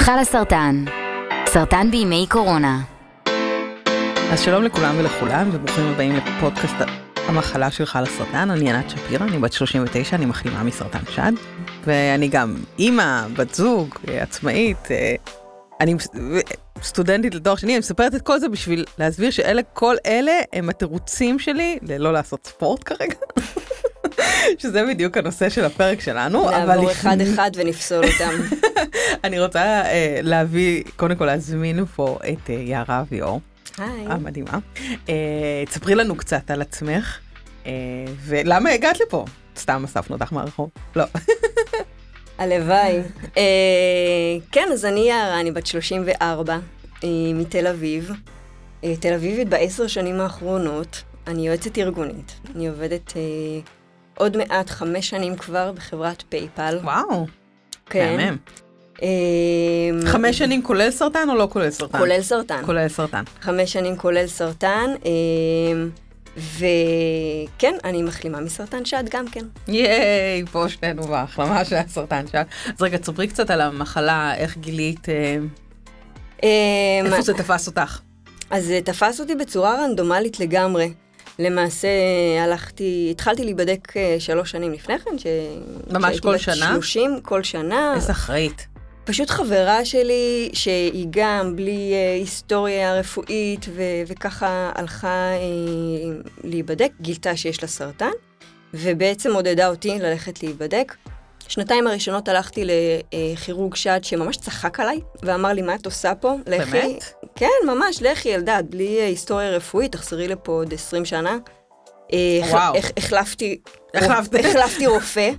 חל הסרטן, סרטן בימי קורונה. אז שלום לכולם ולכולם, וברוכים הבאים לפודקאסט המחלה של חל הסרטן. אני ענת שפירה, אני בת 39, אני מחלימה מסרטן שד, ואני גם אימא, בת זוג, עצמאית, אני סטודנטית לתואר שני. אני מספרת את כל זה בשביל להסביר שכל אלה הם התירוצים שלי ללא לעשות ספורט כרגע. שזה בדיוק הנושא של הפרק שלנו. נעבור אחד אחד ונפסול אותם. אני רוצה להביא, קודם כל להזמין פה את יערה אביאור. היי. המדהימה. תספרי לנו קצת על עצמך, ולמה הגעת לפה? סתם אספנו אותך מהרחוב. לא. הלוואי. כן, אז אני יערה, אני בת 34, מתל אביב. תל אביבית ב10 שנים האחרונות. אני יועצת ארגונית. אני עובדת עוד מעט 5 שנים כבר בחברת פייפל. וואו, כן. 5 שנים כולל סרטן או לא כולל סרטן? כולל סרטן. כולל סרטן. 5 שנים כולל סרטן, וכן, אני מחלימה מסרטן שד גם כן. ייי, פה שנינו בהחלמה של הסרטן שד. אז רגע, תספרי קצת על המחלה, איך גילית, איפה זה תפס אותך? אז זה תפס אותי בצורה רנדומלית לגמרי. למעשה התחלתי להיבדק 3 שנים לפני כן, ממש כל שנה? 30, כל שנה. איזה אחראית. פשוט חברה שלי, שהיא גם בלי היסטוריה רפואית, וככה הלכה להיבדק, גילתה שיש לה סרטן, ובעצם עודדה אותי ללכת להיבדק. 2 הראשונות הלכתי לחירוג שד שממש צחק עליי, ואמר לי, מה את עושה פה? באמת? כן, ממש, לכי ילדה, בלי היסטוריה רפואית, תחזרי לפה עוד 20 שנה. וואו. החלפתי רופא.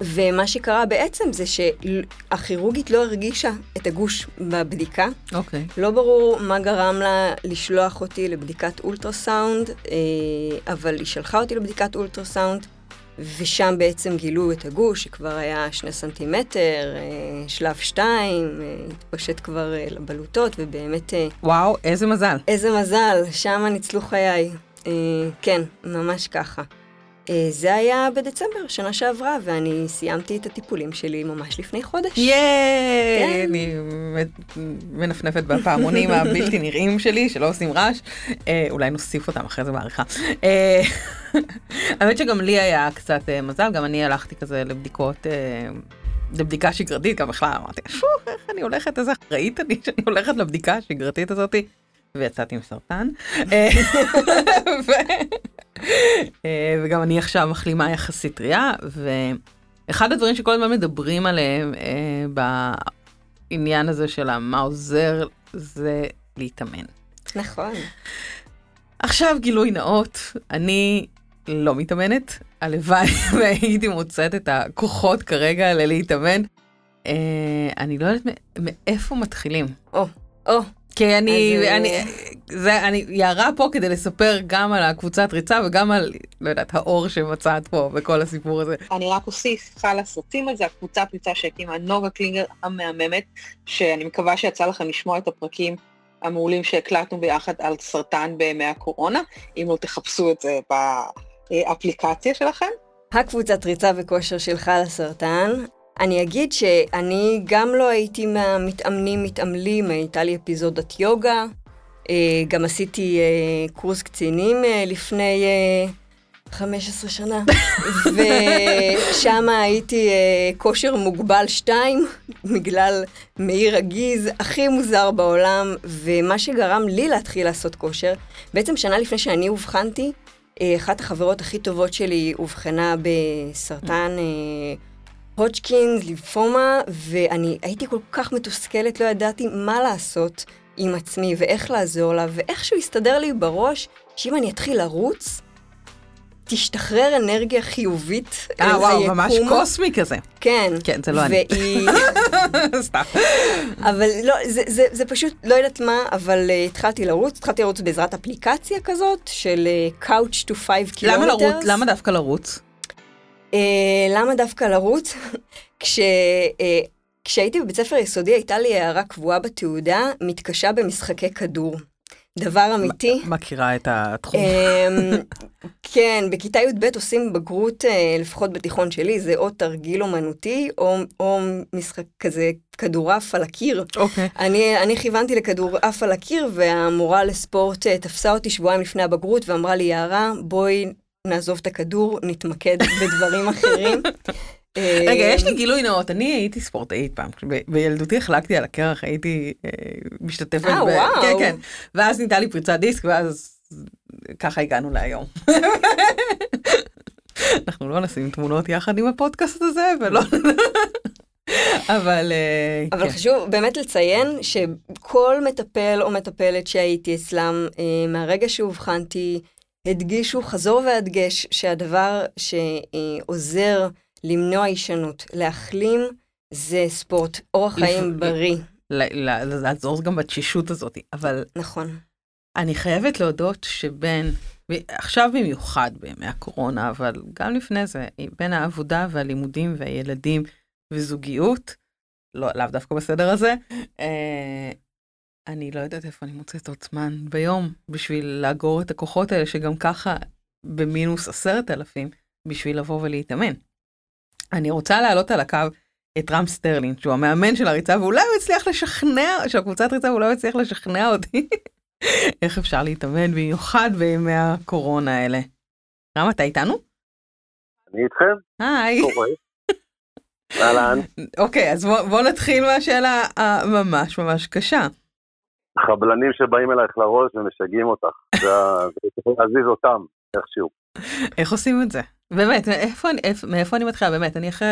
ומה שקרה בעצם זה שהחירוגית לא הרגישה את הגוש בבדיקה. אוקיי. לא ברור מה גרם לה לשלוח אותי לבדיקת אולטרסאונד, אבל היא שלחה אותי לבדיקת אולטרסאונד, ושם בעצם גילו את הגוש, שכבר היה 2 סנטימטר, שלב 2, התפשט כבר לבלוטות, ובאמת... וואו, איזה מזל. איזה מזל, שם ניצלו חיי. כן, ממש ככה. זה היה בדצמבר, שנה שעברה, ואני סיימתי את הטיפולים שלי ממש לפני חודש. ייי! אני מנפנפת בפעמונים הבלתי נראים שלי, שלא עושים רעש. אולי נוסיף אותם אחרי זה בעריכה. האמת שגם לי היה קצת מזל, גם אני הלכתי כזה לבדיקה שגרתית, גם בכלל אמרתי, איך אני הולכת, איזה אחראית אני שאני הולכת לבדיקה השגרתית הזאת, ויצאתי עם סרטן. וגם אני עכשיו מחלימה יחסית טריה, ואחד הדברים שכל הזמן מדברים עליהם בעניין הזה של מה עוזר, זה להתאמן. נכון. עכשיו גילוי נאות, אני לא מתאמנת, הלוואי והייתי מוצאת את הכוחות כרגע להתאמן. אני לא יודעת מאיפה מתחילים. או. כי אני יערה פה כדי לספר גם על הקבוצת ריצה וגם על, לא יודעת, האור שמצאת פה וכל הסיפור הזה. אני רק אוסיף, חלאס רצים על זה, הקבוצת ריצה שהקימה נובה קלינגר המהממת, שאני מקווה שיצא לכם לשמוע את הפרקים המעולים שהקלטנו ביחד על סרטן בימי הקורונה, אם לא תחפשו את זה באפליקציה שלכם. הקבוצת ריצה וכושר של חלאס סרטן. אני אגיד שאני גם לא הייתי מהמתאמנים, הייתה לי אפיזודת יוגה, גם עשיתי קורס קצינים לפני 15 שנה, ושם הייתי כושר מוגבל 2, בגלל מאיר הגיז, הכי מוזר בעולם, ומה שגרם לי להתחיל לעשות כושר, בעצם שנה לפני שאני אובחנתי, אחת החברות הכי טובות שלי אובחנה בסרטן, הודג'קינס, ליפומה, ואני הייתי כל כך מתוסכלת, לא ידעתי מה לעשות עם עצמי ואיך לעזור לה, ואיכשהו הסתדר לי בראש שאם אני אתחיל לרוץ, תשתחרר אנרגיה חיובית. וואו, ממש קוסמי כזה. כן, זה לא אני. סתם. אבל לא, זה פשוט, לא יודעת מה, אבל התחלתי לרוץ בעזרת אפליקציה כזאת של couch to 5 קילומטר. למה דווקא לרוץ? למה דווקא לרוץ? כשהייתי בבית ספר יסודי, הייתה לי הערה קבועה בתעודה, מתקשה במשחקי כדור. דבר אמיתי. מכירה את התחום. כן, בכיתה י"ב עושים בגרות, לפחות בתיכון שלי, זה או תרגיל אומנותי, או משחק כזה כדורעף על הקיר. אוקיי. אני כיוונתי לכדורעף על הקיר, והמורה לספורט תפסה אותי שבועיים לפני הבגרות, ואמרה לי, יערה, בואי נעזוב את הכדור, נתמקד בדברים אחרים. רגע, יש לי גילוי נאות, אני הייתי ספורטאית פעם, בילדותי החלקתי על הקרח, הייתי משתתפת, כן, כן, ואז ניתה לי פריצת דיסק, ואז ככה הגענו להיום. אנחנו לא נשים תמונות יחד עם הפודקאסט הזה, ולא... אבל חשוב באמת לציין שכל מטפל או מטפלת שהייתי אצלם, מהרגע שהובחנתי, הדגישו חזור והדגש שהדבר שעוזר למנוע הישנות, להחלים, זה ספורט, אורח חיים בריא. לעזור גם בתשישות הזאת, אבל... נכון. אני חייבת להודות שבין, עכשיו במיוחד בימי הקורונה, אבל גם לפני זה, בין העבודה והלימודים והילדים וזוגיות, לאו דווקא בסדר הזה, אני לא יודעת איפה אני מוצאת עוד זמן ביום, בשביל לאגור את הכוחות האלה, שגם ככה במינוס 10,000, בשביל לבוא ולהתאמן. אני רוצה להעלות על הקו את רם סטרלין, שהוא המאמן של הריצה, ואולי הוא הצליח לשכנע, שהקבוצת ריצה אולי הוא הצליח לשכנע אותי, איך אפשר להתאמן במיוחד בימי הקורונה האלה. רם, אתה איתנו? אני איתכם. היי. אהלן. אוקיי, אז בוא נתחיל מהשאלה הממש ממש קשה. חבלנים שבאים אלייך לראש ומשגעים אותך, זה להזיז אותם איכשהו. איך עושים את זה? באמת, מאיפה אני מתחילה? באמת, אני אחרי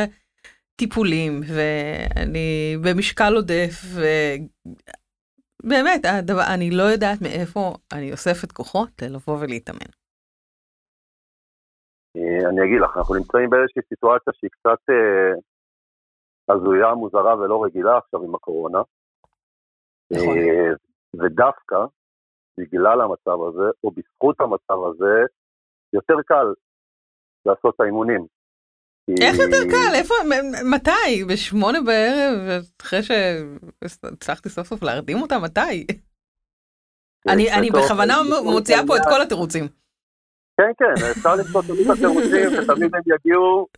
טיפולים, ואני במשקל עודף, ובאמת, אני לא יודעת מאיפה אני אוספת כוחות ללבוא ולהתאמן. אני אגיד לך, אנחנו נמצאים באיזושהי סיטואציה שהיא קצת הזויה, מוזרה ולא רגילה עכשיו עם הקורונה, ודווקא בגלל המצב הזה, או בזכות המצב הזה, יותר קל לעשות את האימונים. איך יותר קל? איפה? מתי? בשמונה בערב? אחרי שהצלחתי סוף סוף להרדים אותה? מתי? אני בכוונה מוציאה פה את כל התירוצים. כן, כן. אפשר למצוא את התירוצים שתמיד הם יגיעו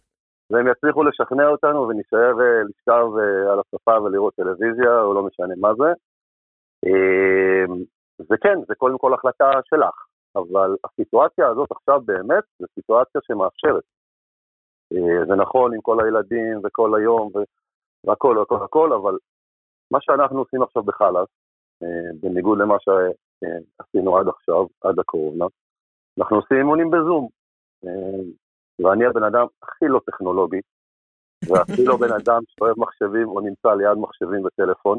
והם יצליחו לשכנע אותנו ונשאר לשכב על השפה ולראות טלוויזיה או לא משנה מה זה. זה כן, זה קודם כל החלטה שלך. אבל הסיטואציה הזאת עכשיו באמת, זו סיטואציה שמאפשרת. זה נכון עם כל הילדים וכל היום והכל והכל והכל, אבל מה שאנחנו עושים עכשיו בחלאס, בניגוד למה שעשינו עד עכשיו, עד הקורונה, אנחנו עושים אימונים בזום. ואני הבן אדם הכי לא טכנולוגי, והכי לא בן אדם שאוהב מחשבים או נמצא ליד מחשבים וטלפון.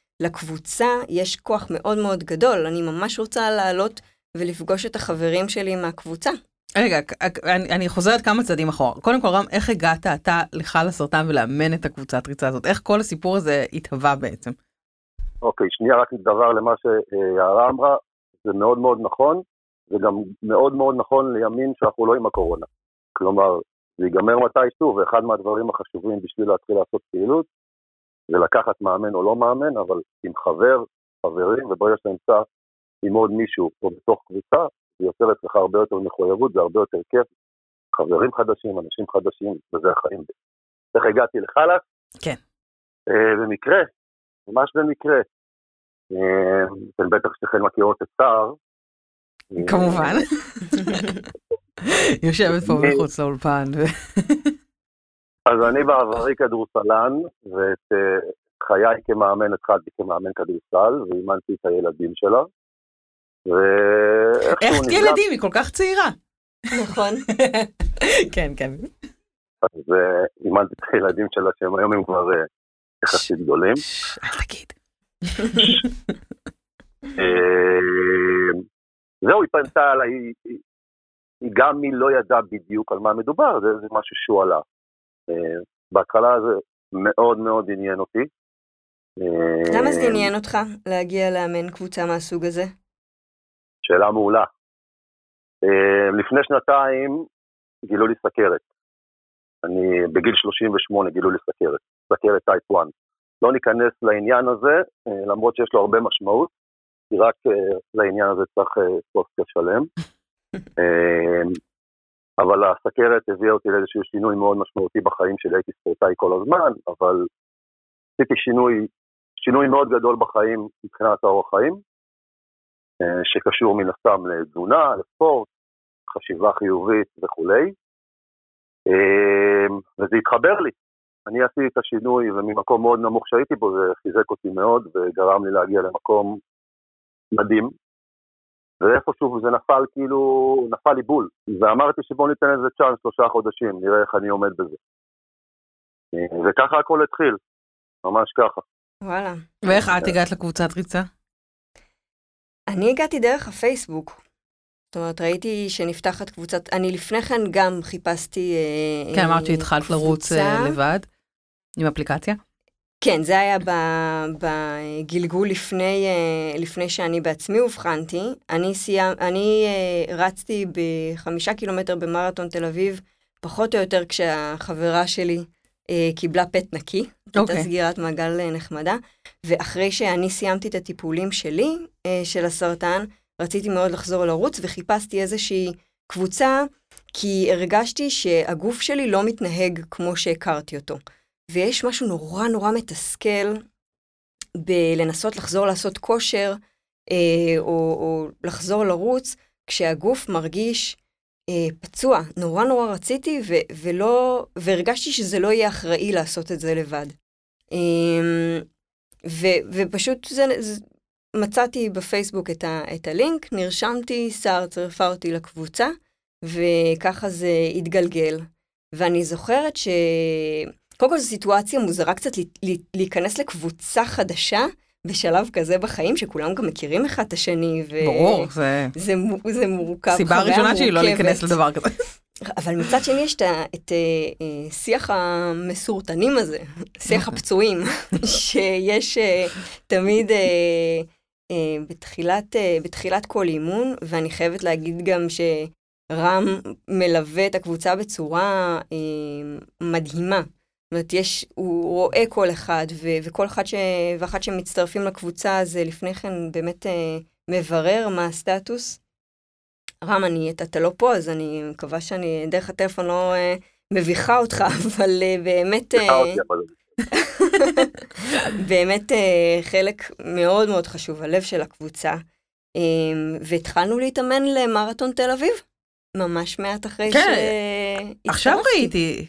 לקבוצה יש כוח מאוד מאוד גדול, אני ממש רוצה לעלות ולפגוש את החברים שלי מהקבוצה. רגע, אני חוזרת כמה צעדים אחורה. קודם כל, רם, איך הגעת אתה לחל הסרטן ולאמן את הקבוצת ריצה הזאת? איך כל הסיפור הזה התהווה בעצם? אוקיי, שנייה רק לדבר למה שיערה אמרה, זה מאוד מאוד נכון, וגם מאוד מאוד נכון לימים שאנחנו לא עם הקורונה. כלומר, זה ייגמר מתישהו, ואחד מהדברים החשובים בשביל להתחיל לעשות פעילות, זה לקחת מאמן או לא מאמן, אבל עם חברים, וברגע שנמצא, עם עוד מישהו או בתוך קבוצה, זה יוצר אצלך הרבה יותר מחויבות, זה הרבה יותר כיף, חברים חדשים, אנשים חדשים, וזה החיים. איך הגעתי לחלאס? כן. במקרה, ממש במקרה. אתם בטח שתכן מכירות את צער. כמובן. יושבת פה מחוץ לאולפן. אז אני בעברי כדורסלן, ואת... חיי כמאמן התחלתי כמאמן כדורסל, ואימנתי את הילדים שלה. איך ילדים? היא כל כך צעירה. נכון. כן, כן. אז אימנתי את הילדים שלה, שהם היום הם כבר יחסית גדולים. אל תגיד. זהו, היא פנתה עליי, גם מי לא ידע בדיוק על מה מדובר, זה משהו שהוא עלה. בהתחלה זה מאוד מאוד עניין אותי. למה זה עניין אותך להגיע לאמן קבוצה מהסוג הזה? שאלה מעולה. לפני שנתיים גילו לי סכרת. אני בגיל 38 גילו לי סכרת. סכרת טייפ 1. לא ניכנס לעניין הזה, למרות שיש לו הרבה משמעות, כי רק לעניין הזה צריך פוסט שלם. אבל הסכרת הביאה אותי לאיזשהו שינוי מאוד משמעותי בחיים שלי, הייתי ספורטאי כל הזמן, אבל עשיתי שינוי מאוד גדול בחיים מבחינת האורח חיים, שקשור מן הסתם לתזונה, לספורט, חשיבה חיובית וכולי, וזה התחבר לי. אני עשיתי את השינוי, וממקום מאוד נמוך שהייתי בו, זה חיזק אותי מאוד, וגרם לי להגיע למקום מדהים, ואיפשהו זה נפל כאילו, נפל לי בול, ואמרתי שבוא ניתן איזה צ'אנס 3 חודשים, נראה איך אני עומד בזה. וככה הכל התחיל, ממש ככה. וואלה. ואיך את הגעת לקבוצת ריצה? אני הגעתי דרך הפייסבוק. זאת אומרת, ראיתי שנפתחת קבוצת, אני לפני כן גם חיפשתי קבוצה. כן, אמרת שהתחלת לרוץ לבד, עם אפליקציה? כן, זה היה בגלגול לפני שאני בעצמי הובחנתי. אני רצתי ב5 קילומטר במראטון תל אביב, פחות או יותר כשהחברה שלי קיבלה פט נקי, את הסגירת מעגל נחמדה, ואחרי שאני סיימתי את הטיפולים שלי, של הסרטן, רציתי מאוד לחזור לרוץ, וחיפשתי איזושהי קבוצה, כי הרגשתי שהגוף שלי לא מתנהג כמו שהכרתי אותו. ויש משהו נורא נורא מתסכל בלנסות לחזור לעשות כושר, או לחזור לרוץ, כשהגוף מרגיש פצוע. נורא נורא רציתי, והרגשתי שזה לא יהיה אחראי לעשות את זה לבד. ופשוט זה מצאתי בפייסבוק את הלינק, נרשמתי, שר צרפה אותי לקבוצה, וככה זה התגלגל. ואני זוכרת קודם כל זו סיטואציה מוזרה קצת להיכנס לקבוצה חדשה, בשלב כזה בחיים, שכולם גם מכירים אחד את השני, ברור, זה מורכב. סיבה הראשונה שהיא לא להיכנס לדבר כזה. אבל מצד שני יש את שיח המסורתנים הזה, שיח הפצועים, שיש תמיד בתחילת כל אימון, ואני חייבת להגיד גם שרם מלווה את הקבוצה בצורה מדהימה. זאת אומרת, הוא רואה כל אחד, וכל אחד ואחת שמצטרפים לקבוצה, אז לפני כן באמת מברר מה הסטטוס. רם, אתה לא פה, אז אני מקווה שאני דרך הטלפון לא מביכה אותך, אבל באמת... באמת חלק מאוד מאוד חשוב, הלב של הקבוצה. והתחלנו להתאמן למראטון תל אביב, ממש מעט אחרי שהתארפתי. כן, עכשיו ראיתי...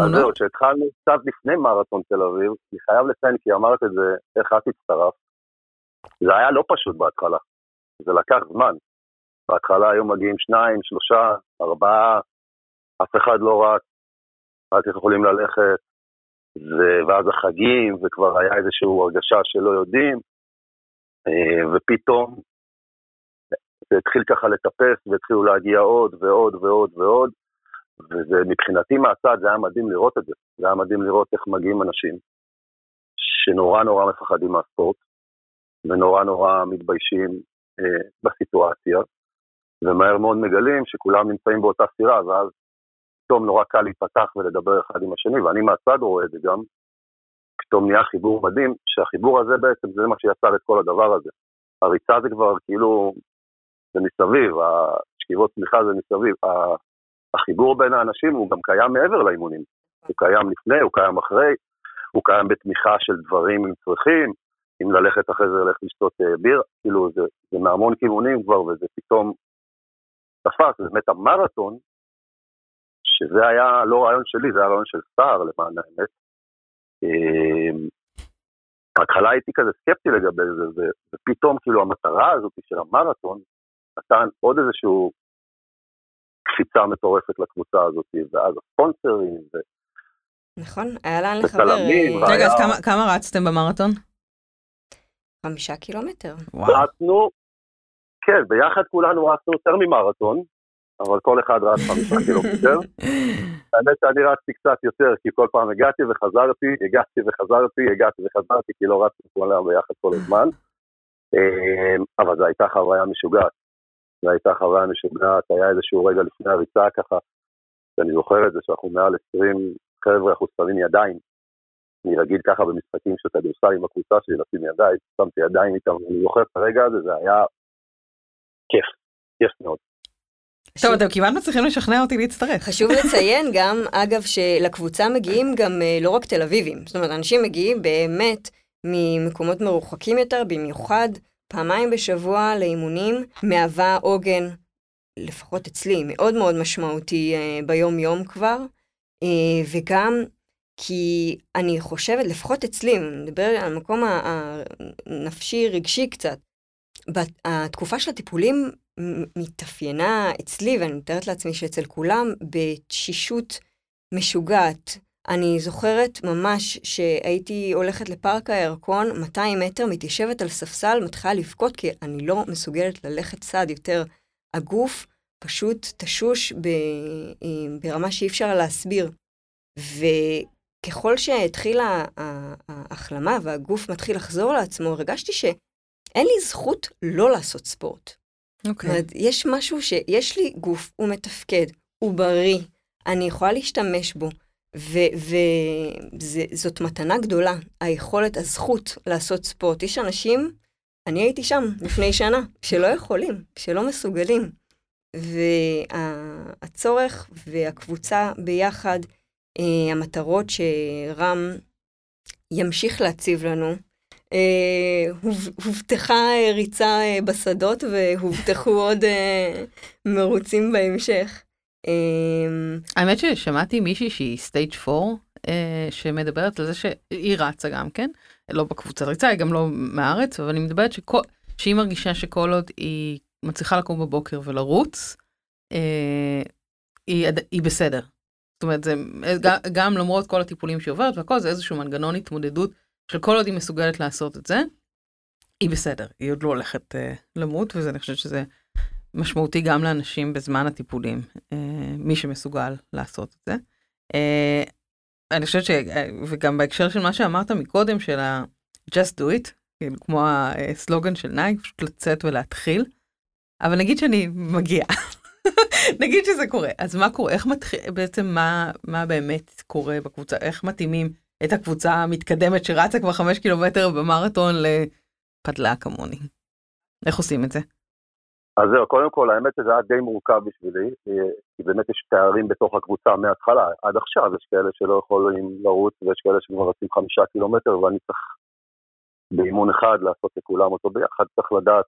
אז זהו, שהתחלנו קצת לפני מראטון תל אביב, אני חייב לציין, כי אמרת את זה, איך את הצטרפת. זה היה לא פשוט בהתחלה, זה לקח זמן. בהתחלה היום מגיעים 2, 3, 4, אף אחד לא רץ, אז יכולים ללכת, ואז החגים, וכבר היה איזושהי הרגשה שלא יודעים, ופתאום זה התחיל ככה לטפס, והתחילו להגיע עוד ועוד ועוד ועוד, ומבחינתי מהצד זה היה מדהים לראות את זה, זה היה מדהים לראות איך מגיעים אנשים שנורא נורא מפחדים מהספורט, ונורא נורא מתביישים בסיטואציה, ומהר מאוד מגלים שכולם נמצאים באותה סירה, ואז פתאום נורא קל להתפתח ולדבר אחד עם השני, ואני מהצד רואה את זה גם, פתאום נהיה חיבור מדהים, שהחיבור הזה בעצם זה מה שיצר את כל הדבר הזה. הריצה זה כבר כאילו, זה מסביב, השכיבות סמיכה זה מסביב, החיבור בין האנשים הוא גם קיים מעבר לאימונים, הוא קיים לפני, הוא קיים אחרי, הוא קיים בתמיכה של דברים עם צריכים, אם ללכת אחרי זה ללכת לשתות ביר, כאילו זה מהמון כיוונים כבר, וזה פתאום תפס, זה באמת המראטון, שזה היה לא רעיון שלי, זה היה רעיון של סער למען האמת, ההתחלה הייתי כזה סקפטי לגבי זה, ופתאום כאילו המטרה הזאת של המראטון, נתן עוד איזשהו קפיצה מטורפת לקבוצה הזאת, ואז הספונסרים, נכון, היה לאן לחבר. רגע, אז כמה רצתם במראטון? 5 קילומטר. רצנו, כן, ביחד כולנו רצנו יותר ממראטון, אבל כל אחד רץ 5 קילומטר. האמת שאני רצתי קצת יותר, כי כל פעם הגעתי וחזרתי, כי לא רצתי כולם ביחד כל הזמן. אבל זו הייתה חוויה משוגעת. היה איזשהו רגע לפני הריצה ככה, שאני זוכר את זה, שאנחנו מעל 20 חבר'ה, אנחנו שמים ידיים. אני רגיל ככה במשחקים שאתה דורסה עם הקבוצה שלי, לשים ידיים, שמתי ידיים איתם, אני זוכר את הרגע הזה, זה היה כיף, כיף מאוד. טוב, אתם כמעט מצליחים לשכנע אותי להצטרף. חשוב לציין גם, אגב, שלקבוצה מגיעים גם לא רק תל אביבים, זאת אומרת, אנשים מגיעים באמת ממקומות מרוחקים יותר, במיוחד פעמיים בשבוע לאימונים, מהווה עוגן, לפחות אצלי, מאוד מאוד משמעותי ביום יום כבר, וגם כי אני חושבת, לפחות אצלי, אני מדבר על המקום הנפשי, רגשי קצת, התקופה של הטיפולים מתאפיינה אצלי, ואני מתארת לעצמי שאצל כולם, בתשישות משוגעת. אני זוכרת ממש שהייתי הולכת לפארק הירקון, 200 מטר, מתיישבת על ספסל, מתחילה לבכות, כי אני לא מסוגלת ללכת צעד יותר. הגוף פשוט תשוש ברמה שאי אפשר להסביר. וככל שהתחילה ההחלמה והגוף מתחיל לחזור לעצמו, הרגשתי שאין לי זכות לא לעשות ספורט. אוקיי. יש משהו שיש לי גוף, הוא מתפקד, הוא בריא, אני יכולה להשתמש בו, וזאת מתנה גדולה, היכולת, הזכות לעשות ספורט. יש אנשים, אני הייתי שם לפני שנה, שלא יכולים, שלא מסוגלים, והצורך והקבוצה ביחד, המטרות שרם ימשיך להציב לנו, הובטחה ריצה בשדות והובטחו עוד מרוצים בהמשך. האמת ששמעתי מישהי שהיא סטייג' 4, שמדברת על זה שהיא רצה גם כן, לא בקבוצת ריצה, היא גם לא מהארץ, אבל היא מדברת שהיא מרגישה שכל עוד היא מצליחה לקום בבוקר ולרוץ, היא בסדר. זאת אומרת, זה, גם למרות כל הטיפולים שעוברת והכל, זה איזשהו מנגנון התמודדות של כל עוד היא מסוגלת לעשות את זה, היא בסדר, היא עוד לא הולכת למות, וזה, אני חושבת שזה משמעותי גם לאנשים בזמן הטיפולים, מי שמסוגל לעשות את זה. אני חושבת וגם בהקשר של מה שאמרת מקודם, של ה-just do it, כמו הסלוגן של נייק, פשוט לצאת ולהתחיל, אבל נגיד שאני מגיעה. נגיד שזה קורה, אז מה קורה? איך מתחיל, בעצם מה באמת קורה בקבוצה? איך מתאימים את הקבוצה המתקדמת שרצה כבר 5 קילומטר במרתון לפדלה כמוני? איך עושים את זה? אז זהו, קודם כל, האמת שזה היה די מורכב בשבילי, כי באמת יש תארים בתוך הקבוצה מההתחלה, עד עכשיו יש כאלה שלא יכולים לרוץ, ויש כאלה שכבר רצים 5 קילומטר, ואני צריך באימון אחד לעשות לכולם אותו ביחד, צריך לדעת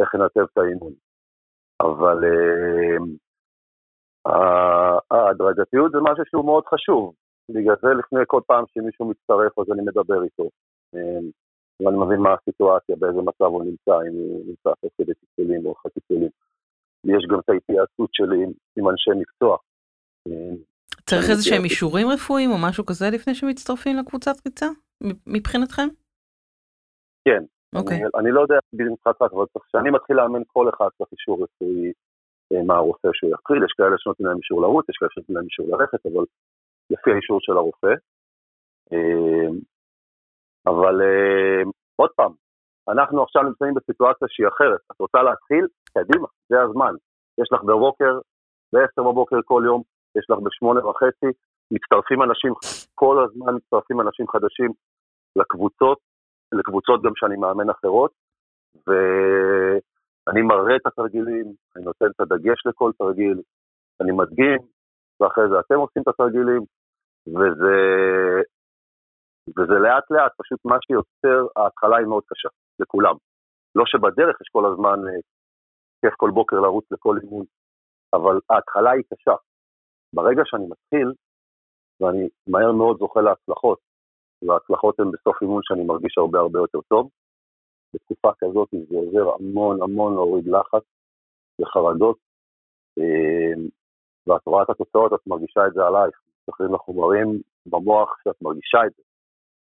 איך לנתב את האימון. אבל ההדרגתיות זה משהו שהוא מאוד חשוב, בגלל זה לפני כל פעם שמישהו מצטרף, אז אני מדבר איתו, ואני מבין מה הסיטואציה, באיזה מצב הוא נמצא, אם הוא נמצא אחרי כדי טיפולים או אחרי טיפולים. יש גם את ההתייעצות שלי עם אנשי מקצוע. צריך איזה שהם אישורים רפואיים או משהו כזה לפני שמצטרפים לקבוצת ריצה, מבחינתכם? כן. אני לא יודע במצחת, אבל כשאני מתחיל לאמן כל אחד צריך אישור רפואי מהרופא שהוא יקריל, יש כאלה שנותנים להם אישור לרוץ, יש כאלה שנותנים להם אישור ללכת, אבל לפי האישור של הרופא. אבל עוד פעם, אנחנו עכשיו נמצאים בסיטואציה שהיא אחרת, את רוצה להתחיל? קדימה, זה הזמן. יש לך בבוקר, ב10 בבוקר כל יום, יש לך ב8:30, מצטרפים אנשים, כל הזמן מצטרפים אנשים חדשים לקבוצות גם שאני מאמן אחרות, ואני מראה את התרגילים, אני נותן את הדגש לכל תרגיל, אני מדגים, ואחרי זה אתם עושים את התרגילים, וזה לאט לאט, פשוט מה שיוצר, ההתחלה היא מאוד קשה, לכולם. לא שבדרך יש כל הזמן, כיף כל בוקר לרוץ לכל אימון, אבל ההתחלה היא קשה. ברגע שאני מתחיל, ואני מהר מאוד זוכה להצלחות, וההצלחות הן בסוף אימון שאני מרגיש הרבה הרבה יותר טוב. בתקופה כזאת זה עוזר המון המון להוריד לחץ וחרדות, ואת רואה את התוצאות, את מרגישה את זה עלייך, משתחררים לחומרים במוח שאת מרגישה את זה,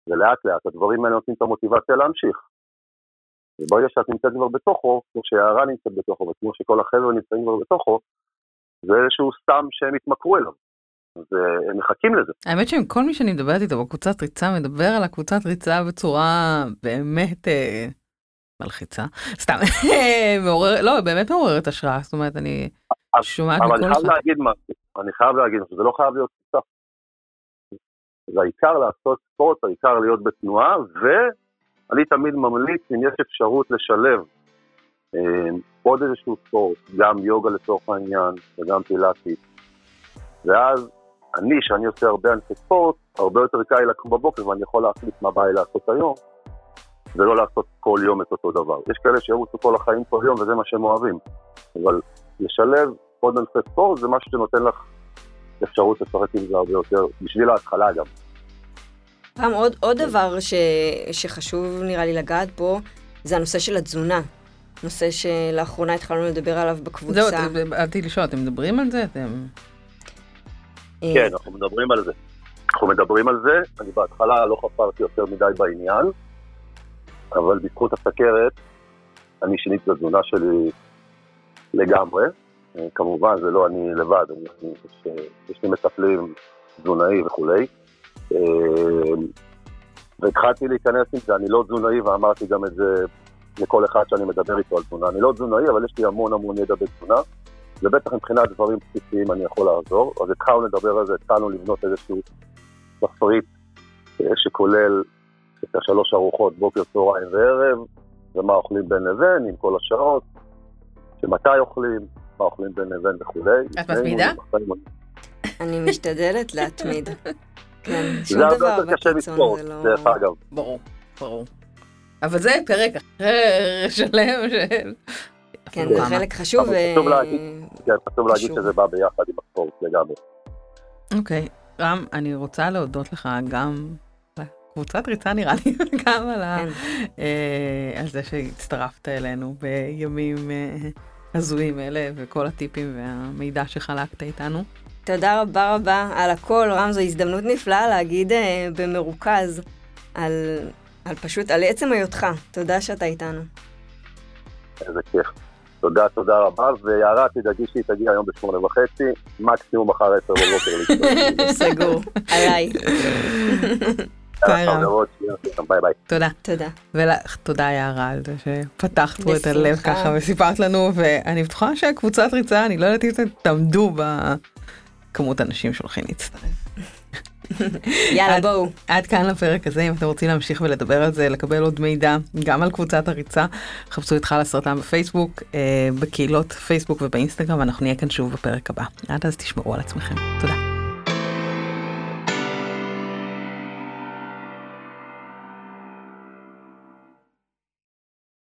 ולאט לאט הדברים האלה נותנים את המוטיבציה להמשיך. וברגע שאת נמצאת כבר בתוכו, כמו שיערה נמצאת בתוכו, וכמו שכל החבר'ה נמצאים כבר בתוכו, זה איזשהו סתם שהם התמכרו אליו. אז הם מחכים לזה. האמת שעם כל מי שאני מדברת איתו בקבוצת ריצה, מדבר על הקבוצת ריצה בצורה באמת מלחיצה. סתם. באמת מעוררת השראה. זאת אומרת, אני שומעת מכל לך. אבל אני חייב להגיד משהו. אני חייב להגיד משהו. זה לא חייב להיות קבוצה. זה העיקר לעשות ספורט, העיקר להיות בתנועה, ואני תמיד ממליץ אם יש אפשרות לשלב עוד איזשהו ספורט, גם יוגה לצורך העניין וגם פילאטיס. ואז שאני עושה הרבה ענפי ספורט, הרבה יותר קל לקום בבוקר ואני יכול להחליט מה בא לי לעשות היום, ולא לעשות כל יום את אותו דבר. יש כאלה שירוצו כל החיים כל יום וזה מה שהם אוהבים, אבל לשלב עוד ענפי ספורט זה משהו שנותן לך אפשרות לפרט עם זה הרבה יותר, בשביל ההתחלה גם. פעם עוד דבר שחשוב נראה לי לגעת בו, זה הנושא של התזונה. נושא שלאחרונה התחלנו לדבר עליו בקבוצה. זהו, עלתי לשאול, אתם מדברים על זה? כן, אנחנו מדברים על זה. אני בהתחלה לא חפרתי יותר מדי בעניין, אבל בזכות הסוכרת, אני שיניתי את התזונה שלי לגמרי. כמובן, זה לא אני לבד, יש לי מטפלים תזונאי וכולי, והתחלתי להיכנס עם זה, אני לא תזונאי, ואמרתי גם את זה לכל אחד שאני מדבר איתו על תזונה, אני לא תזונאי, אבל יש לי המון ידע בתזונה, ובטח מבחינת דברים בסיסיים אני יכול לעזור, אז התחלנו לדבר על זה, התחלנו לבנות איזשהו תפריט שכולל את 3 ארוחות, בוקר, צהריים וערב, ומה אוכלים בין לבין, עם כל השעות, שמתי אוכלים, מה אוכלים בין לבין וכולי. את מתמידה? אני משתדלת להתמיד. כן, שום דבר בקיצון זה לא... דרך אגב. ברור. אבל זה פרק אחר שלם של... כן, זה חלק חשוב. חשוב להגיד שזה בא ביחד עם הספורט לגמרי. אוקיי, רם, אני רוצה להודות לך גם... קבוצת ריצה נראה לי גם על זה שהצטרפת אלינו בימים... הזויים אלה, וכל הטיפים והמידע שחלקת איתנו. תודה רבה רבה על הכל, רם, זו הזדמנות נפלאה להגיד במרוכז על עצם היותך. תודה שאתה איתנו. איזה כיף. תודה רבה, ויערה, תדאגי שהיא תגיע היום 8:30, מקסימום אחר 10 בבוקר. סגור, עליי. תודה. ותודה יערה על זה שפתחת פה את הלב ככה וסיפרת לנו, ואני בטוחה שהקבוצת ריצה, אני לא יודעת אם תעמדו בכמות אנשים שהולכים להצטרף. יאללה, בואו. עד כאן לפרק הזה. אם אתם רוצים להמשיך ולדבר על זה, לקבל עוד מידע גם על קבוצת הריצה, חפשו את חל הסרטן בפייסבוק, בקהילות פייסבוק ובאינסטגרם, ואנחנו נהיה כאן שוב בפרק הבא. עד אז תשמרו על עצמכם. תודה.